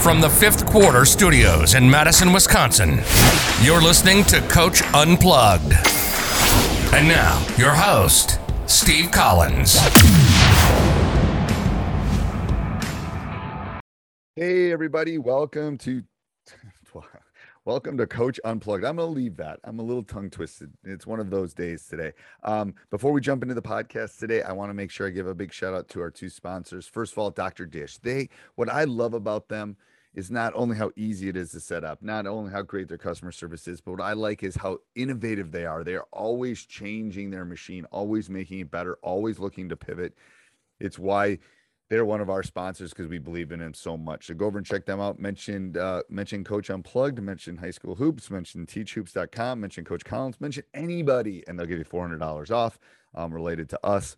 From the Fifth Quarter Studios in Madison, Wisconsin, you're listening to Coach Unplugged. And now, your host, Steve Collins. Hey, everybody. Welcome to Coach Unplugged. I'm going to leave that. I'm a little tongue twisted. It's one of those days today. Before we jump into the podcast today, I want to make sure I give a big shout out to our two sponsors. First of all, Dr. Dish. What I love about them is not only how easy it is to set up, not only how great their customer service is, but what I like is how innovative they are. They're always changing their machine, always making it better, always looking to pivot. It's why they're one of our sponsors, because we believe in them so much. So go over and check them out. Mention Coach Unplugged, mention High School Hoops, mention teachhoops.com, mention Coach Collins, mention anybody, and they'll give you $400 off related to us.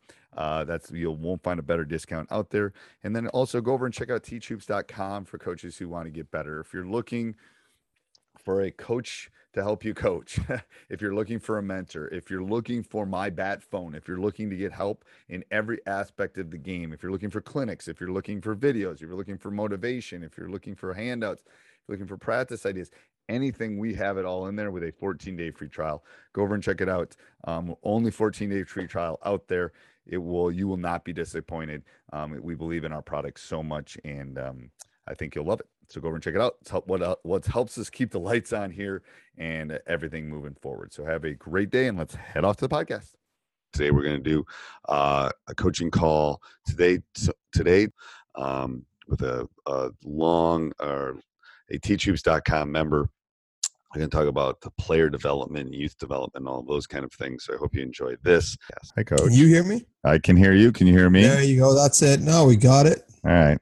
You won't find a better discount out there. And then also go over and check out teachhoops.com for coaches who want to get better. If you're looking for a coach to help you coach, if you're looking for a mentor, if you're looking for my bat phone, if you're looking to get help in every aspect of the game, if you're looking for clinics, if you're looking for videos, if you're looking for motivation, if you're looking for handouts, if you're looking for practice ideas, anything, we have it all in there with a 14-day free trial. Go over and check it out. Only 14-day free trial out there. You will not be disappointed. We believe in our product so much, and I think you'll love it. So go over and check it out. It's what helps us keep the lights on here and everything moving forward. So have a great day, and let's head off to the podcast. Today we're going to do a coaching call today with a teachhoops.com member. I'm going to talk about the player development, youth development, all those kind of things. So I hope you enjoy this. Yes. Hi, Coach. Can you hear me? I can hear you. Can you hear me? There you go. That's it. No, we got it. All right.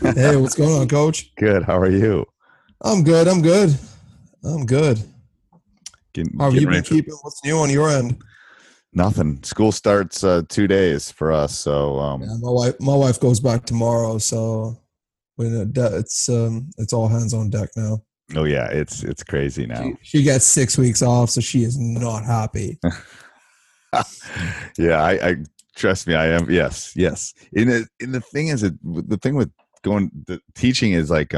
Hey, what's going on, Coach? Good. How are you? I'm good. How have you been keeping? What's new on your end? Nothing. School starts 2 days for us, so my wife goes back tomorrow, so it's all hands on deck now. Oh yeah, it's crazy now. She got 6 weeks off, so she is not happy. Yeah, I trust me, I am. Yes. In the thing is, the thing with teaching is like,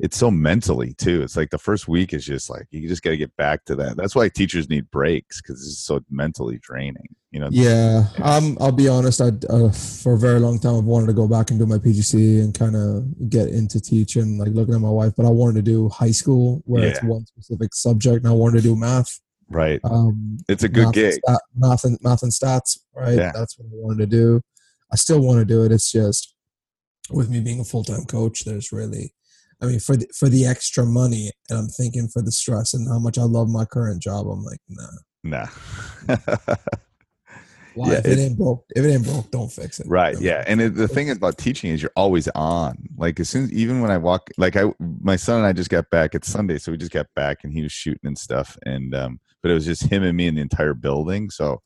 it's so mentally too. It's like the first week is just like, you just got to get back to that. That's why teachers need breaks, because it's so mentally draining, you know? Yeah. I'll be honest. I for a very long time, I've wanted to go back and do my PGC and kind of get into teaching, like looking at my wife, but I wanted to do high school where it's one specific subject, and I wanted to do math. Right. It's a good gig. Math and stats, right? Yeah. That's what I wanted to do. I still want to do it. It's just with me being a full-time coach, there's really, I mean, for the extra money, and I'm thinking for the stress and how much I love my current job, I'm like, nah. Why? Yeah, if it ain't broke, don't fix it. Right. No, yeah. And the thing about teaching is you're always on. Like even when I walk, like my son and I just got back. It's Sunday, so we just got back, and he was shooting and stuff. And but it was just him and me in the entire building. So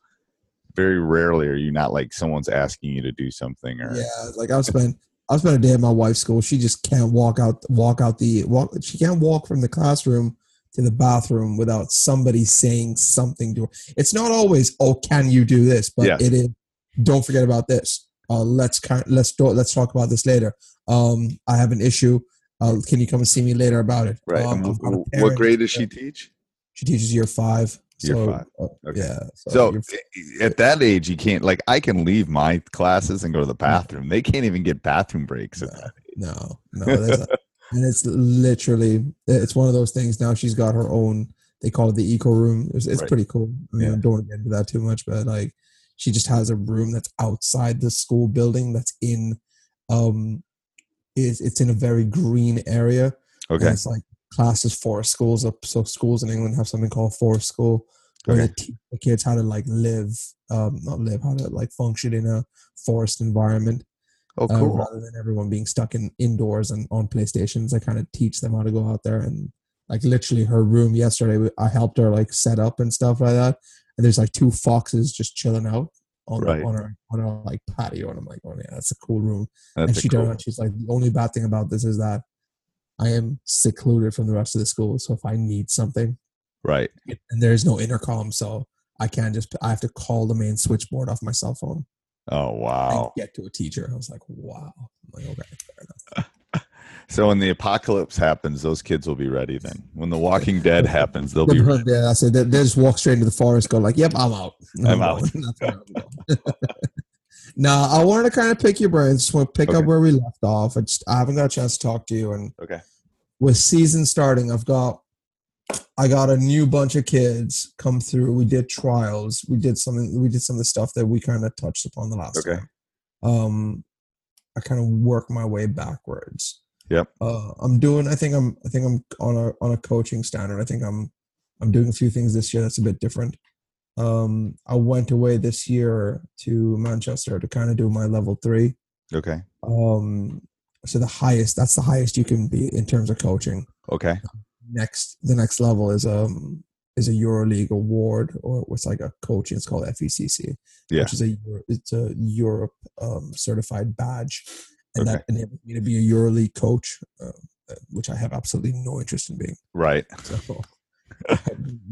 very rarely are you not like someone's asking you to do something. Or yeah, like I'll spend I spent a day at my wife's school. She just can't walk out. She can't walk from the classroom to the bathroom without somebody saying something to her. It's not always, "Oh, can you do this?" But it is, "Don't forget about this. Let's talk about this later. I have an issue. Can you come and see me later about it?" Right. What grade does she teach? She teaches year 5. Year 5. Okay. Yeah. So at that age, you can't, like, I can leave my classes and go to the bathroom. They can't even get bathroom breaks. No. And it's literally, it's one of those things. Now she's got her own, they call it the eco room. It's right. Pretty cool. I mean, I don't want to get into that too much, but like, she just has a room that's outside the school building. That's in, it's in a very green area. Okay. And it's like, classes forest schools up. So schools in England have something called forest school, where they teach the kids how to like function in a forest environment. Oh, cool. Rather than everyone being stuck indoors and on PlayStations, I kind of teach them how to go out there. And like literally her room yesterday, I helped her like set up and stuff like that. And there's like 2 foxes just chilling out on our like patio. And I'm like, oh yeah, that's a cool room. She's like, the only bad thing about this is that I am secluded from the rest of the school. So if I need something, right, and there's no intercom, so I have to call the main switchboard off my cell phone. Oh, wow. And get to a teacher. I was like, wow. I'm like, okay, fair enough. So when the apocalypse happens, those kids will be ready then. When The Walking Dead happens, they'll be ready. Yeah, I said, they just walk straight into the forest, go like, yep, I'm out. I'm out. Now, I wanted to kind of pick your brains. Just want to pick up where we left off. I haven't got a chance to talk to you. And with season starting, I got a new bunch of kids come through. We did trials. We did some of the stuff that we kind of touched upon the last time. I kind of work my way backwards. Yep. I think I'm on a coaching standard. I think I'm doing a few things this year that's a bit different. I went away this year to Manchester to kind of do my level 3. Okay. So that's the highest you can be in terms of coaching. Okay. The next level is a EuroLeague award, or it's like a coaching. It's called FECC, which is a Europe certified badge, and that enables me to be a EuroLeague coach, which I have absolutely no interest in being. Right. So,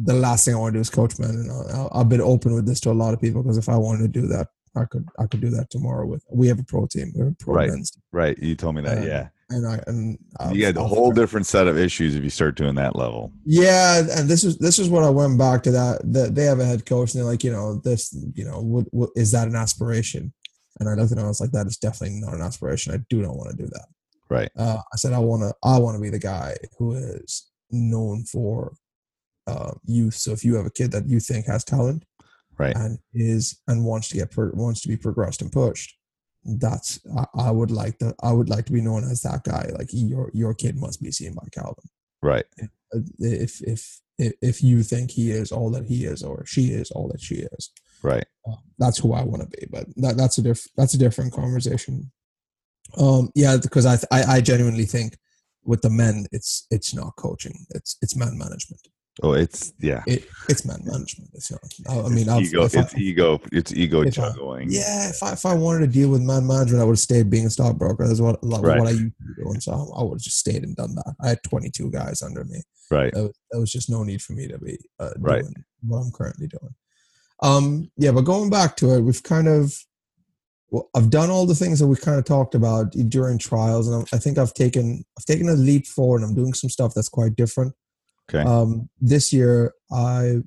the last thing I want to do is coach, man. And I've been open with this to a lot of people, because if I wanted to do that, I could do that tomorrow. We have a pro team. We have a pro men's team. Right. You told me that. And you had a whole different set of issues if you start doing that level. Yeah, and this is what I went back to that they have a head coach, and they're like, what is that an aspiration? And I looked at it, and I was like, that is definitely not an aspiration. I do not want to do that. Right. I said I want to be the guy who is known for youth. So if you have a kid that you think has talent, right, and wants to be progressed and pushed, that's I would like to be known as that guy. Like, your kid must be seen by Calvin. Right. If you think he is all that he is, or she is all that she is, right, that's who I want to be. But that's a different conversation. Because I genuinely think with the men, it's not coaching. It's man management. Oh, it's man management. It's not. It's ego juggling. If I wanted to deal with man management, I would have stayed being a stockbroker. That's what I used to do, and so I would have just stayed and done that. I had 22 guys under me. Right. There was just no need for me to be doing what I'm currently doing. But going back to it, we've kind of, I've done all the things that we kind of talked about during trials, and I think I've taken a leap forward. And I'm doing some stuff that's quite different. Okay. This year I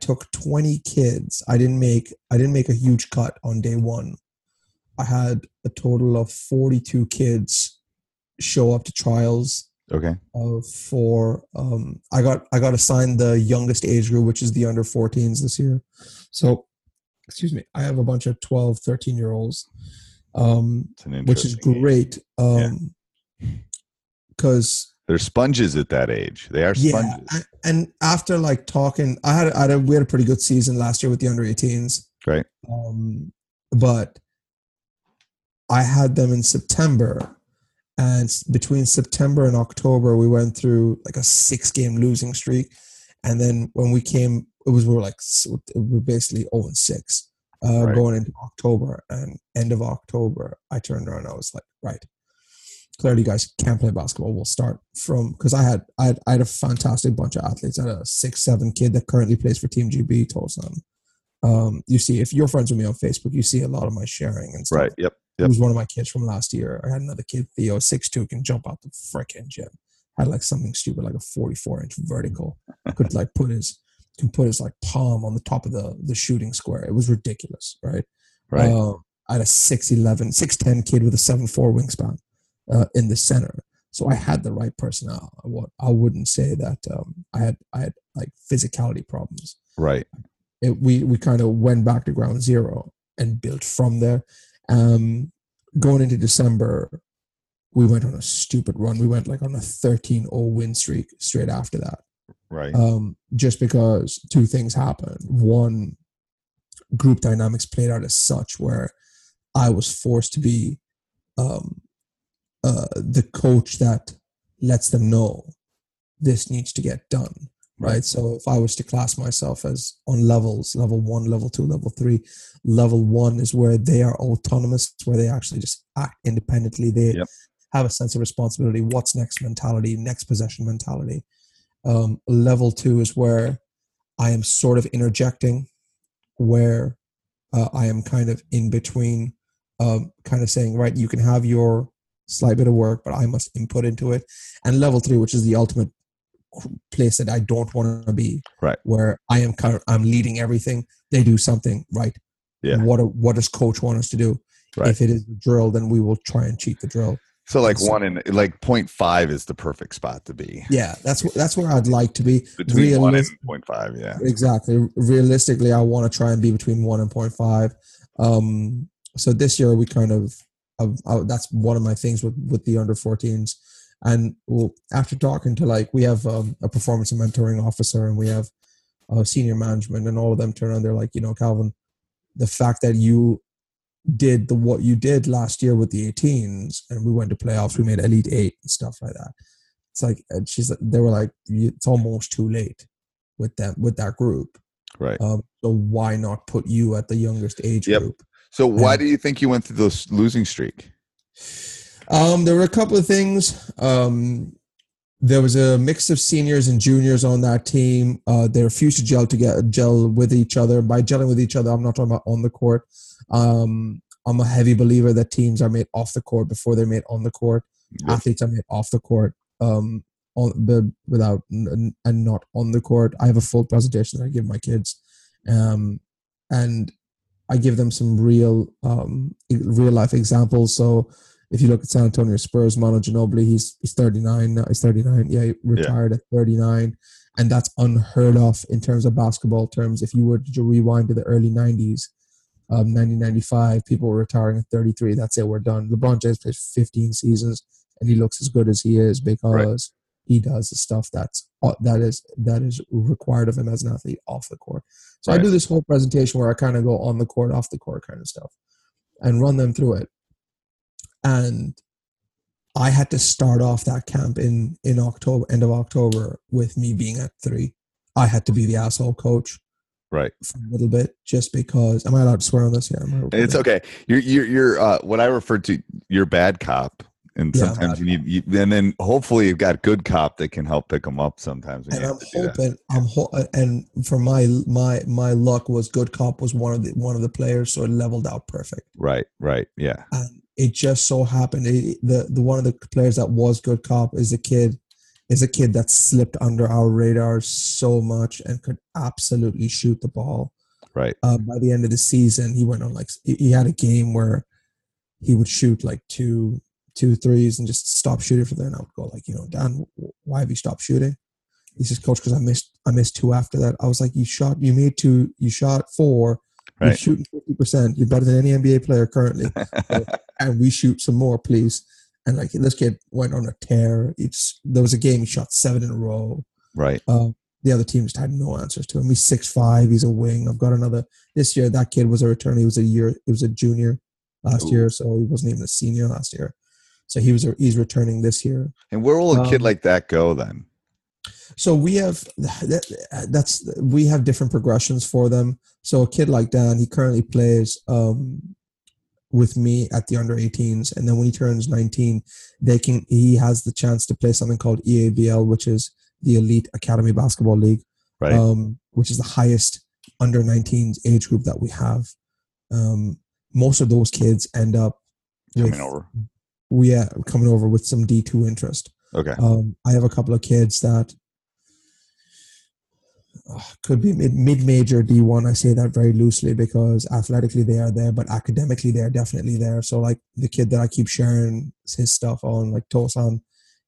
took 20 kids. I didn't make a huge cut on day one. I had a total of 42 kids show up to trials. Okay. I got assigned the youngest age group, which is the under 14s this year. So, excuse me, I have a bunch of 12, 13-year-olds, which is great. Because they're sponges at that age. They are sponges. Yeah, and after like talking, we had a pretty good season last year with the under 18s. Right. But I had them in September, and between September and October, we went through like a 6-game losing streak. And then when we were basically 0-6. right. Going into October and end of October, I turned around and I was like, right, clearly you guys can't play basketball. We'll start from, because I had a fantastic bunch of athletes. I had a 6'7" kid that currently plays for Team GB, Tosan. You see, if you're friends with me on Facebook, you see a lot of my sharing and stuff. Right. Yep. It was one of my kids from last year. I had another kid, Theo, 6'2", can jump out the frickin' gym. Had like something stupid, like a 44-inch vertical. Could like put his like palm on the top of the shooting square. It was ridiculous, right? Right. I had a 6'10" kid with a 7'4" wingspan in the center. So I had the right personnel. I wouldn't say that I had like physicality problems. Right. We kind of went back to ground zero and built from there. Going into December, we went on a stupid run. We went like on a 13-0 win streak straight after that. Right. Just because two things happened. One, group dynamics played out as such where I was forced to be the coach that lets them know this needs to get done. Right. So if I was to class myself as on levels, level one, level two, level three, level one is where they are autonomous, where they actually just act independently. They have a sense of responsibility. What's next mentality, next possession mentality. Level two is where I am sort of interjecting, where I am kind of in between, kind of saying, right, you can have your slight bit of work, but I must input into it. And level three, which is the ultimate place that I don't want to be, right, where I am kind of, I'm leading everything. They do something, right? Yeah. What does coach want us to do? Right. If it is the drill, then we will try and cheat the drill. So like one in like 0.5 is the perfect spot to be. Yeah. That's where I'd like to be. Between 1 and 0.5. Yeah, exactly. Realistically, I want to try and be between 1 and 0.5. So this year we kind of, that's one of my things with the under 14s. And after talking to, like, we have a performance and mentoring officer, and we have senior management, and all of them turn around, they're like, you know, Calvin, the fact that you did what you did last year with the 18s, and we went to playoffs, we made Elite 8 and stuff like that. It's like, and they were like, it's almost too late with them, with that group. Right. So why not put you at the youngest age group? So why do you think you went through this losing streak? There were a couple of things. There was a mix of seniors and juniors on that team. They refused to gel with each other. By gelling with each other, I'm not talking about on the court. I'm a heavy believer that teams are made off the court before they're made on the court. Yes. Athletes are made off the court and not on the court. I have a full presentation that I give my kids, and I give them some real life examples. So if you look at San Antonio Spurs, Manu Ginobili, he's 39 now. He's 39. Yeah, he retired at 39. And that's unheard of in terms of basketball terms. If you were to rewind to the early 90s, 1995, people were retiring at 33. That's it. We're done. LeBron James played 15 seasons, and he looks as good as he is because he does the stuff that is required of him as an athlete off the court. So I do this whole presentation where I kind of go on the court, off the court kind of stuff and run them through it. And I had to start off that camp in October, end of October, with me being at 3. I had to be the asshole coach, right, for a little bit, just because. Am I allowed to swear on this? Yeah, it's okay. You're what I refer to. You're bad cop, and sometimes you need, and then hopefully you've got good cop that can help pick them up sometimes. And I'm hoping, and for my luck was good cop was one of the players, so it leveled out perfect. Right, yeah. And it just so happened the one of the players that was good cop is a kid that slipped under our radar so much and could absolutely shoot the ball. Right. By the end of the season, he went on like he had a game where he would shoot like two threes and just stop shooting for there. And I would go like, you know, Dan, why have you stopped shooting? He says, Coach, because I missed 2 after that. I was like, you made 2, you shot 4. Right. You're shooting 50%. You're better than any NBA player currently. And we shoot some more, please. And like this kid went on a tear. There was a game he shot 7 in a row. Right. The other team just had no answers to him. He's 6'5". He's a wing. I've got another. This year, that kid was a return. He was a junior last year, so he wasn't even a senior last year. So he's returning this year. And where will a kid like that go then? So we have different progressions for them. So a kid like Dan, he currently plays with me at the under 18s, and then when he turns 19, he has the chance to play something called EABL, which is the Elite Academy Basketball League, right? Which is the highest under 19s age group that we have. Most of those kids end up coming over with some D2 interest. Okay. I have a couple of kids that could be mid-major D1. I say that very loosely because athletically they are there, but academically they are definitely there. So like the kid that I keep sharing his stuff on, like Tosan,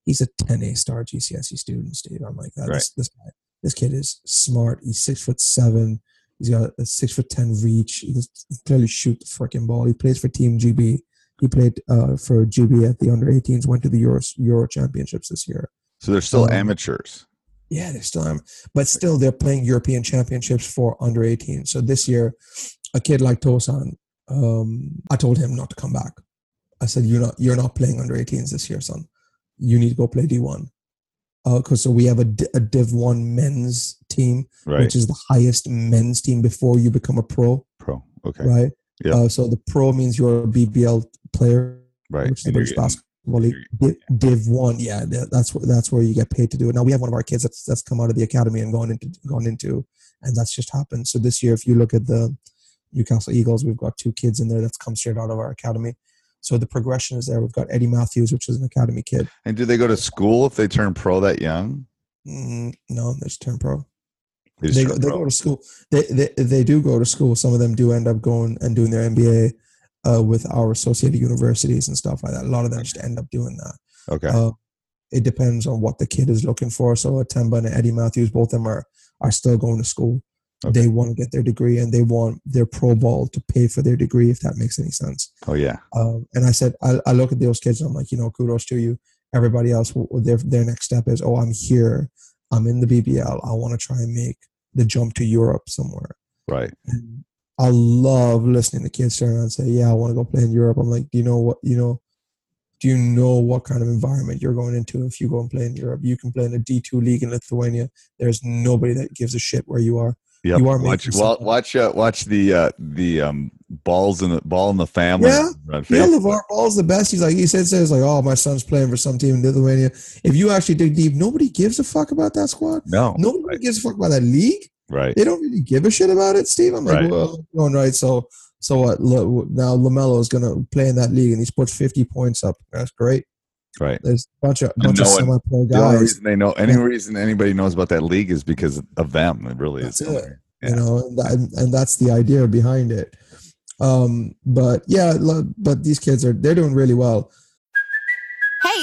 he's a 10A star GCSE student, Steve. I'm like, that. Right. This kid is smart. He's 6'7". He's got a 6'10" reach. He can clearly shoot the freaking ball. He plays for Team GB. He played for GB at the under-18s, went to the Euro Championships this year. So they're still amateurs. Yeah, they're still amateurs. But still, they're playing European Championships for under-18. So this year, a kid like Tosan, I told him not to come back. I said, you're not playing under-18s this year, son. You need to go play D1. So we have a Div 1 men's team, right, which is the highest men's team before you become a pro. Pro, okay. Right? Yep. So the pro means you're a BBL player, right? Which is the British Basketball League. Div 1, yeah, that's where you get paid to do it. Now we have one of our kids that's come out of the academy and gone into, and that's just happened. So this year, if you look at the Newcastle Eagles, we've got two kids in there that's come straight out of our academy. So the progression is there. We've got Eddie Matthews, which is an academy kid. And do they go to school if they turn pro that young? No, they just turn pro. They go to school. They do go to school. Some of them do end up going and doing their MBA with our associated universities and stuff like that. A lot of them just end up doing that. Okay. It depends on what the kid is looking for. So Atemba and Eddie Matthews, both of them are still going to school. Okay. They want to get their degree and they want their pro ball to pay for their degree, if that makes any sense. Oh, yeah. And I said, I look at those kids and I'm like, kudos to you. Everybody else, their next step is, I'm here. I'm in the BBL. I want to try and make the jump to Europe somewhere. Right. And I love listening to kids turn around and say, yeah, I want to go play in Europe. I'm like, do you know what kind of environment you're going into if you go and play in Europe? You can play in a D2 league in Lithuania. There's nobody that gives a shit where you are. Yep. You are watch the Ball in the Family. Yeah, LeVar Ball's the best. He says, oh, my son's playing for some team in Lithuania. If you actually dig deep, nobody gives a fuck about that squad. No, nobody gives a fuck about that league. Right? They don't really give a shit about it, Steve. I'm like, right. Well, going right. So what? Now LaMelo is gonna play in that league, and he puts 50 points up. That's great. Right. There's a bunch of semi-pro guys. The only reason anybody knows about that league is because of them. It really is. Yeah. And that's the idea behind it. But these kids they're doing really well. Hey,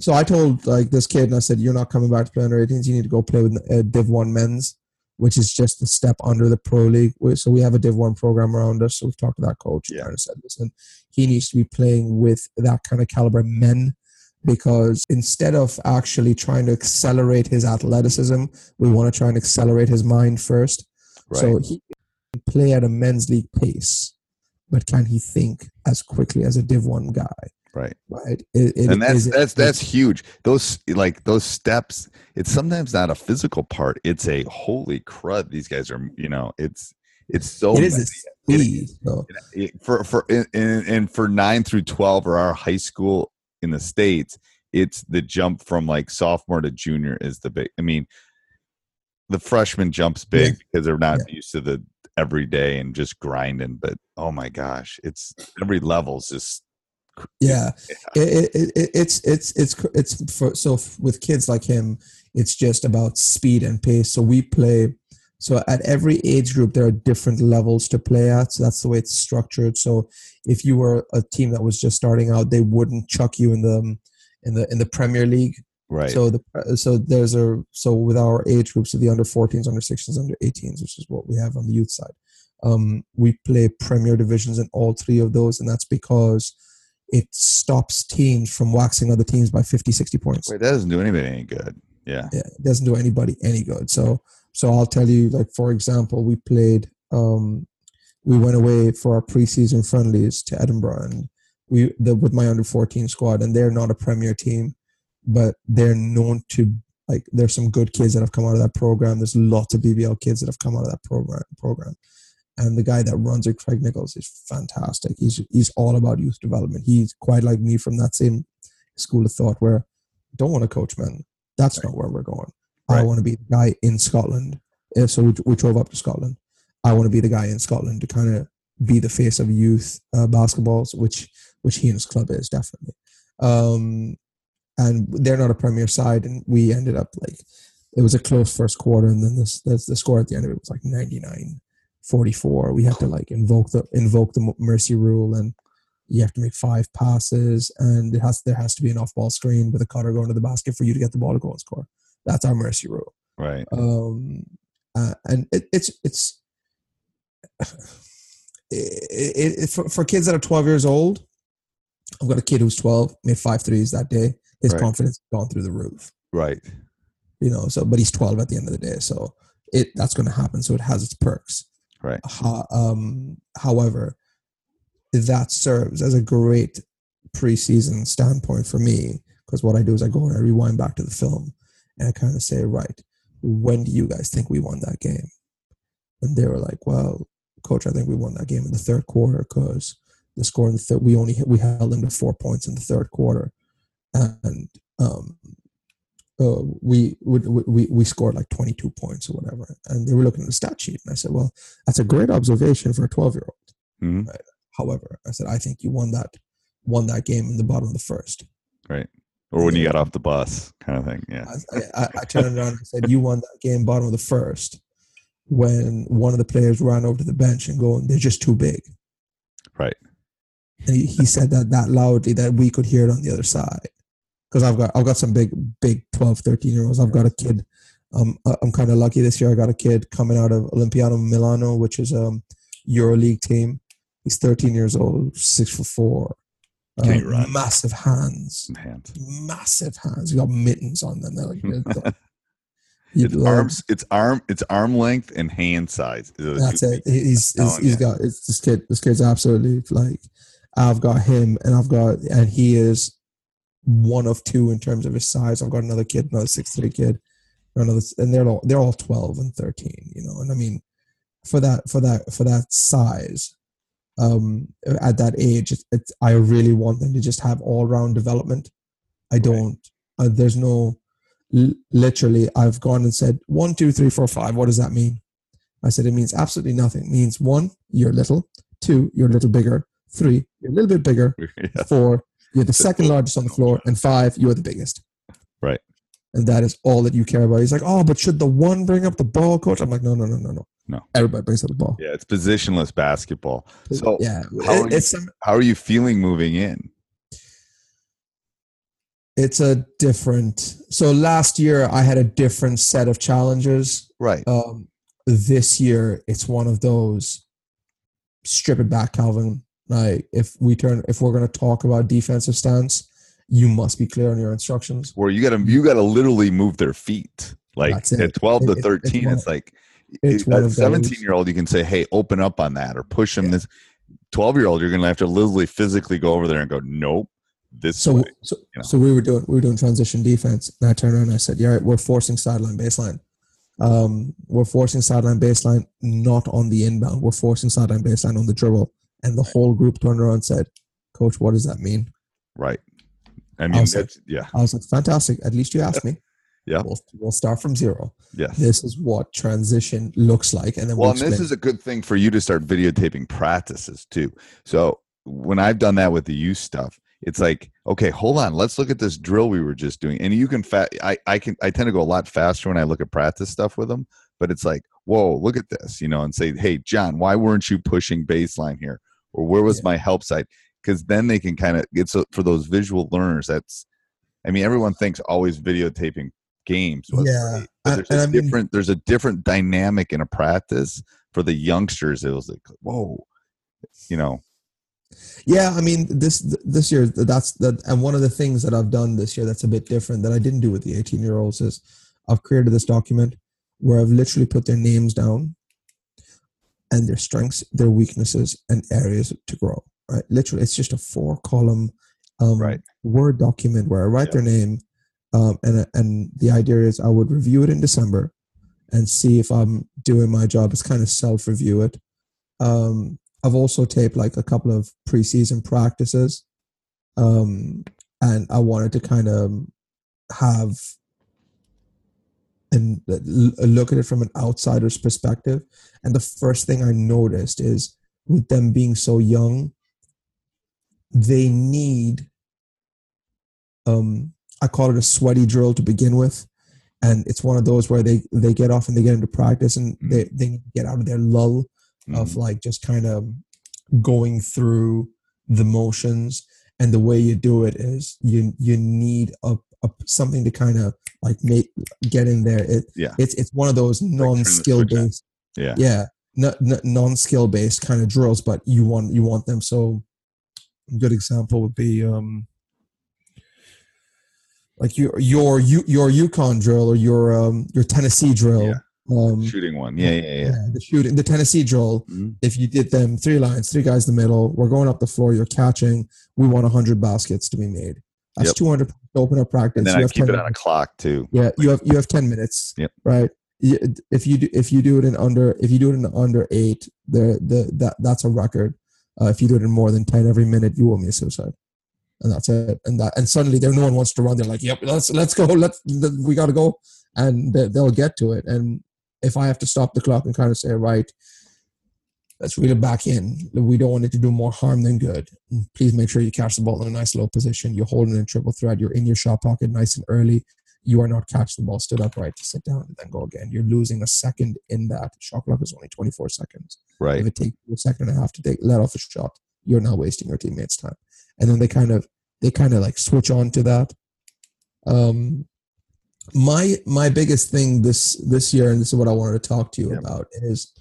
So I told this kid, and I said, you're not coming back to play under 18s. You need to go play with Div 1 men's, which is just the step under the pro league. So we have a Div 1 program around us. So we've talked to that coach. Yeah. And I said, listen, he needs to be playing with that kind of caliber men, because instead of actually trying to accelerate his athleticism, we want to try and accelerate his mind first. Right. So he can play at a men's league pace, but can he think as quickly as a Div 1 guy? Right. That's huge. Those steps. It's sometimes not a physical part. It's a holy crud. These guys are. It's so. It is a speed. For 9 through 12 or our high school in the States, it's the jump from sophomore to junior is the big. I mean, the freshman jumps big because they're not used to the everyday and just grinding. But oh my gosh, it's every level's just. Yeah, it's with kids like him, it's just about speed and pace. So we play. So at every age group, there are different levels to play at. So that's the way it's structured. So if you were a team that was just starting out, they wouldn't chuck you in the Premier League. Right. So with our age groups, so the under 14s, under 16s, under 18s, which is what we have on the youth side, we play premier divisions in all three of those, and that's because it stops teams from waxing other teams by 50, 60 points. Wait, that doesn't do anybody any good. Yeah, it doesn't do anybody any good. So I'll tell you, like, for example, we played, we went away for our preseason friendlies to Edinburgh, and with my under 14 squad, and they're not a premier team, but they're known to, like, there's some good kids that have come out of that program. There's lots of BBL kids that have come out of that program. And the guy that runs it, Craig Nichols, is fantastic. He's all about youth development. He's quite like me, from that same school of thought where I don't want to coach men. That's right. Not where we're going. Right. I want to be the guy in Scotland. So we drove up to Scotland. I want to be the guy in Scotland to kind of be the face of youth basketballs, which he and his club is, definitely. And they're not a premier side, and we ended up, like, it was a close first quarter, and then the score at the end of it was like 99-44. We had to, like, invoke the mercy rule, and you have to make 5 passes, and there has to be an off-ball screen with a cutter going to the basket for you to get the ball to go and score. That's our mercy rule, right? And it's for kids that are 12 years old. I've got a kid who's 12, made 5 threes that day. His confidence has gone through the roof, right? You know, so but he's 12 at the end of the day, so that's going to happen. So it has its perks, right? However, that serves as a great preseason standpoint for me, because what I do is I go and I rewind back to the film, and I kind of say, right, when do you guys think we won that game? And they were like, well, coach, I think we won that game in the third quarter, because the score in the third, we held them to 4 points in the third quarter, and we scored like 22 points or whatever. And they were looking at the stat sheet, and I said, well, that's a great observation for a 12-year-old. Mm-hmm. Right? However, I said, I think you won that game in the bottom of the first. Right. Or when you got off the bus, kind of thing. Yeah. I turned around and I said, you won that game bottom of the first when one of the players ran over to the bench and going, they're just too big. Right. And he said that loudly that we could hear it on the other side. Because I've got some big 12, 13-year-olds. I've got a kid. I'm kind of lucky this year. I got a kid coming out of Olimpiano Milano, which is a EuroLeague team. He's 13 years old, 6'4". Massive hands. Massive hands. You got mittens on them. They're like, it's arm length and hand size. That's it. He's got, it's this kid. This kid's absolutely, like, I've got him, and he is one of two in terms of his size. I've got another kid, another 6'3" kid, and they're all 12 and 13, you know. And I mean, for that size, at that age, I really want them to just have all-round development. I don't. There's no. Literally, I've gone and said 1, 2, 3, 4, 5. What does that mean? I said it means absolutely nothing. It means 1, you're little. 2, you're a little bigger. 3, you're a little bit bigger. Yeah. 4, you're the second largest on the floor, and 5, you're the biggest. Right. And that is all that you care about. He's like, oh, but should the 1 bring up the ball, coach? I'm like, no. Everybody brings up the ball. Yeah, it's positionless basketball. So yeah. How are you feeling moving in? It's a different. So last year I had a different set of challenges. Right. This year it's one of those. Strip it back, Calvin. Like if we're going to talk about defensive stance, you must be clear on your instructions. Where you got to literally move their feet. Like at 12 to 13, it's like a 17-year-old. You can say, "Hey, open up on that," or push him. Yeah. This 12-year-old, you're going to have to literally physically go over there and go, "Nope, this." So we were doing transition defense, and I turned around and I said, "Yeah, right, we're forcing sideline baseline. We're forcing sideline baseline, not on the inbound. We're forcing sideline baseline on the dribble." And the whole group turned around and said, "Coach, what does that mean?" Right. I mean, I was like, fantastic. At least you asked me. Yeah. We'll start from zero. Yes. This is what transition looks like. And then this is a good thing for you to start videotaping practices too. So when I've done that with the youth stuff, it's like, okay, hold on. Let's look at this drill we were just doing. And you can, I tend to go a lot faster when I look at practice stuff with them, but it's like, whoa, look at this, you know, and say, hey, John, why weren't you pushing baseline here? Or where was my help side? Because then they can kind of, for those visual learners, that's I mean, everyone thinks always videotaping games. Yeah. There's a different dynamic in a practice for the youngsters. It was like, whoa, you know. Yeah, I mean, this year, and one of the things that I've done this year that's a bit different that I didn't do with the 18-year-olds is I've created this document where I've literally put their names down and their strengths, their weaknesses, and areas to grow, right? Literally, it's just a 4-column Word document where I write their name, and the idea is I would review it in December and see if I'm doing my job. It's kind of self-review it. I've also taped like a couple of preseason practices, and I wanted to kind of have and look at it from an outsider's perspective. And the first thing I noticed is with them being so young, they need, I call it a sweaty drill to begin with. And it's one of those where they get off and they get into practice and they get out of their lull of like just kind of going through the motions. And the way you do it is you need a something to kind of like get in there. It's one of those non-skill based non-skill based kind of drills, but you want them. So a good example would be like your UConn drill or your Tennessee drill. Yeah. Shooting one. Yeah. The Tennessee drill. Mm-hmm. If you did them 3 lines, 3 guys in the middle, we're going up the floor, you're catching, we want 100 baskets to be made. That's 200 open up practice. And then I keep it on a clock too. Yeah. You have 10 minutes. Yep. Right. If you do it in under 8, that's a record. If you do it in more than 10 every minute, you will be a suicide. And that's it. And suddenly there no one wants to run. They're like, yep, let's go. We got to go. And they'll get to it. And if I have to stop the clock and kind of say, right, let's reel it back in. We don't want it to do more harm than good. Please make sure you catch the ball in a nice low position. You're holding it in triple threat. You're in your shot pocket nice and early. You are not catching the ball stood upright to sit down and then go again. You're losing a second in that. Shot clock is only 24 seconds. Right. If it takes you a second and a half to let off a shot, you're not wasting your teammates' time. And then they kind of like switch on to that. My biggest thing this year, and this is what I wanted to talk to you about, is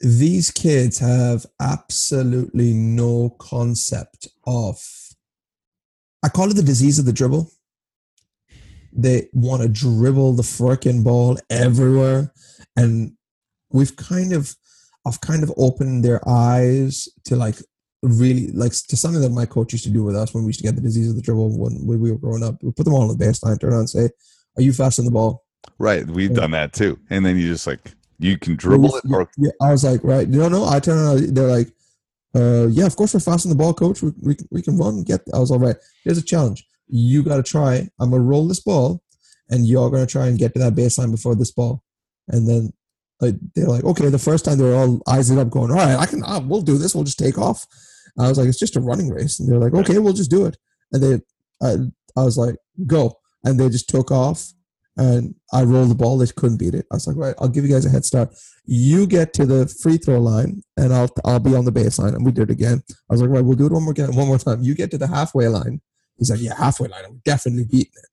these kids have absolutely no concept of, I call it the disease of the dribble. They want to dribble the frickin' ball everywhere. And I've kind of opened their eyes to like, really like to something that my coach used to do with us when we used to get the disease of the dribble when we were growing up. We put them all on the baseline, turn around and say, "Are you fast on the ball?" Right, we've done that too. And then you just like you can dribble it. Or I was like, right, no. I turn around. They're like, "Yeah, of course we're fast on the ball, coach. We can run and get." I was all right. Here's a challenge. You got to try. I'm gonna roll this ball, and you're gonna try and get to that baseline before this ball, and then. Like they're like, okay, the first time they were all eyes it up going, all right, we'll do this. We'll just take off. I was like, it's just a running race. And they're like, okay, we'll just do it. And I was like, go. And they just took off and I rolled the ball. They couldn't beat it. I was like, right, I'll give you guys a head start. You get to the free throw line and I'll be on the baseline. And we did it again. I was like, right, we'll do it one more time. You get to the halfway line. He's like, yeah, halfway line. I'm definitely beating it.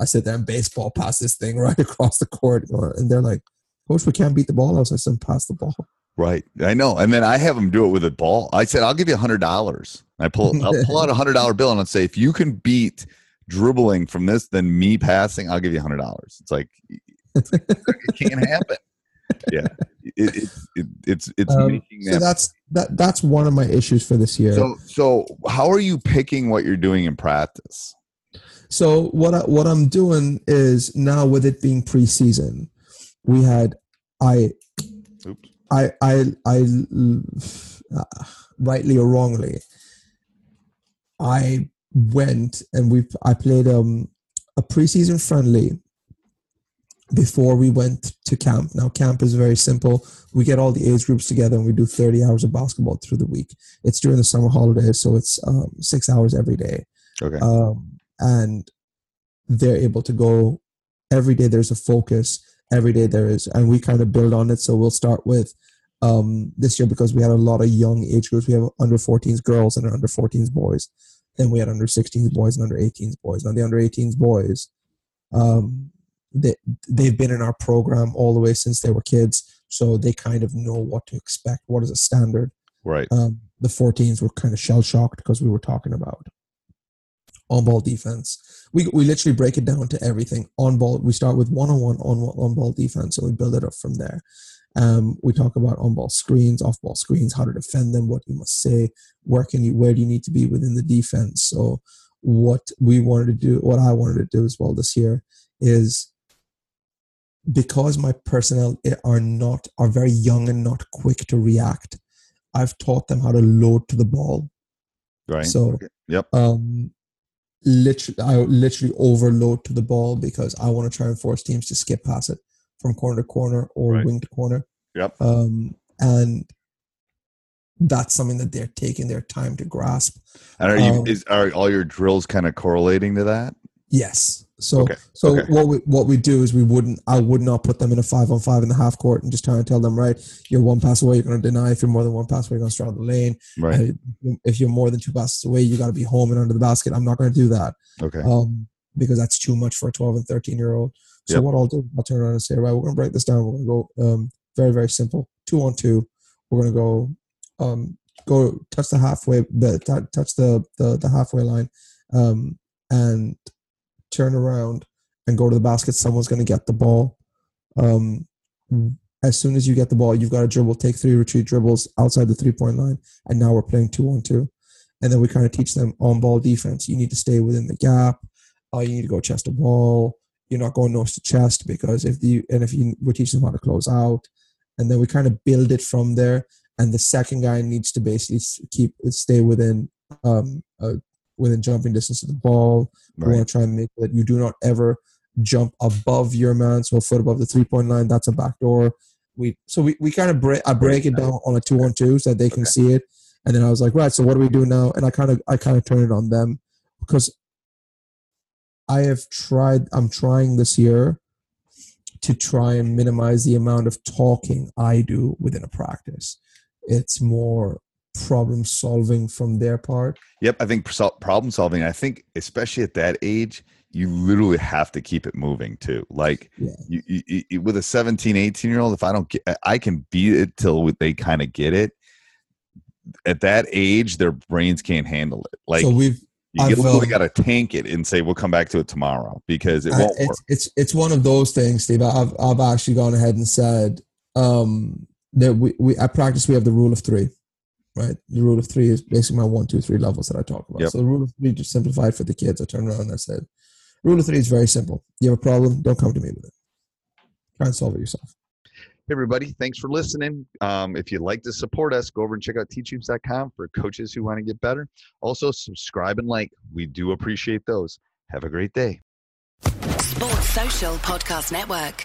I sit there and baseball pass this thing right across the court. And they're like, coach, we can't beat the ball. I was like, pass the ball. Right. I know. And then I have them do it with a ball. I said, I'll give you $100. I'll pull out $100 bill and I'll say, if you can beat dribbling from this, then me passing, I'll give you $100. It's like it can't happen. Yeah. It's making that. So that's one of my issues for this year. So how are you picking what you're doing in practice? So what I'm doing is now with it being preseason, we had, rightly or wrongly, I went and I played a preseason friendly before we went to camp. Now camp is very simple. We get all the age groups together and we do 30 hours of basketball through the week. It's during the summer holidays, so it's 6 hours every day. Okay, and they're able to go every day. There's a focus. Every day there is, and we kind of build on it. So we'll start with this year because we had a lot of young age groups. We have under 14s girls and under 14s boys. Then we had under 16s boys and under 18s boys. Now the under 18s boys, they've been in our program all the way since they were kids, so they kind of know what to expect. What is a standard? Right. The 14s were kind of shell shocked because we were talking about on ball defense. We literally break it down to everything on ball. We start with one-on-one on ball defense, and we build it up from there. We talk about on-ball screens, off-ball screens, how to defend them, what you must say, where do you need to be within the defense. So what I wanted to do as well this year is because my personnel are very young and not quick to react, I've taught them how to load to the ball. Right. So yep. I literally overload to the ball because I want to try and force teams to skip past it from corner to corner or right. wing to corner. Yep. And that's something that they're taking their time to grasp. And are all your drills kind of correlating to that? Yes. So what we do is I would not put them in a 5-on-5 in the half court and just try and tell them, right, you're one pass away, you're going to deny. If you're more than one pass away, you're going to straddle the lane. Right. If you're more than two passes away, you got to be home and under the basket. I'm not going to do that. Okay. Because that's too much for a 12 and 13-year-old. So yep. What I'll do, I'll turn around and say, right, we're going to break this down. We're going to go very, very simple. 2-on-2. We're going to go touch the halfway, touch the halfway line, and turn around and go to the basket. Someone's going to get the ball. As soon as you get the ball, you've got to dribble, take three retreat dribbles outside the 3-point line. And now we're playing 2-on-2. And then we kind of teach them on ball defense. You need to stay within the gap. You need to go chest to ball. You're not going nose to chest because we teach them how to close out, and then we kind of build it from there. And the second guy needs to basically stay within jumping distance of the ball. Right. We want to try and make that you do not ever jump above your man, so a foot above the 3-point line. That's a backdoor. We kind of break it down on a 2-on-2 so that they can see it. And then I was like, right, so what do we do now? And I kind of turn it on them because I'm trying this year to try and minimize the amount of talking I do within a practice. It's more problem solving from their part. Yep. I think problem solving, I think especially at that age, you literally have to keep it moving too. Like you, with a 17, 18-year-old, if I don't get, I can beat it till they kind of get it. At that age, their brains can't handle it. Like you literally got to tank it and say, we'll come back to it tomorrow because it won't work. It's one of those things, Steve. I've actually gone ahead and said that we at practice, we have the rule of three, right? The rule of three is basically my 1, 2, 3 levels that I talk about. Yep. So the rule of three, just simplified for the kids. I turned around and I said, rule of three is very simple. You have a problem, don't come to me with it. Try and solve it yourself. Hey, everybody. Thanks for listening. If you'd like to support us, go over and check out teachhoops.com for coaches who want to get better. Also, subscribe and like. We do appreciate those. Have a great day. Sports Social Podcast Network.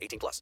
18+.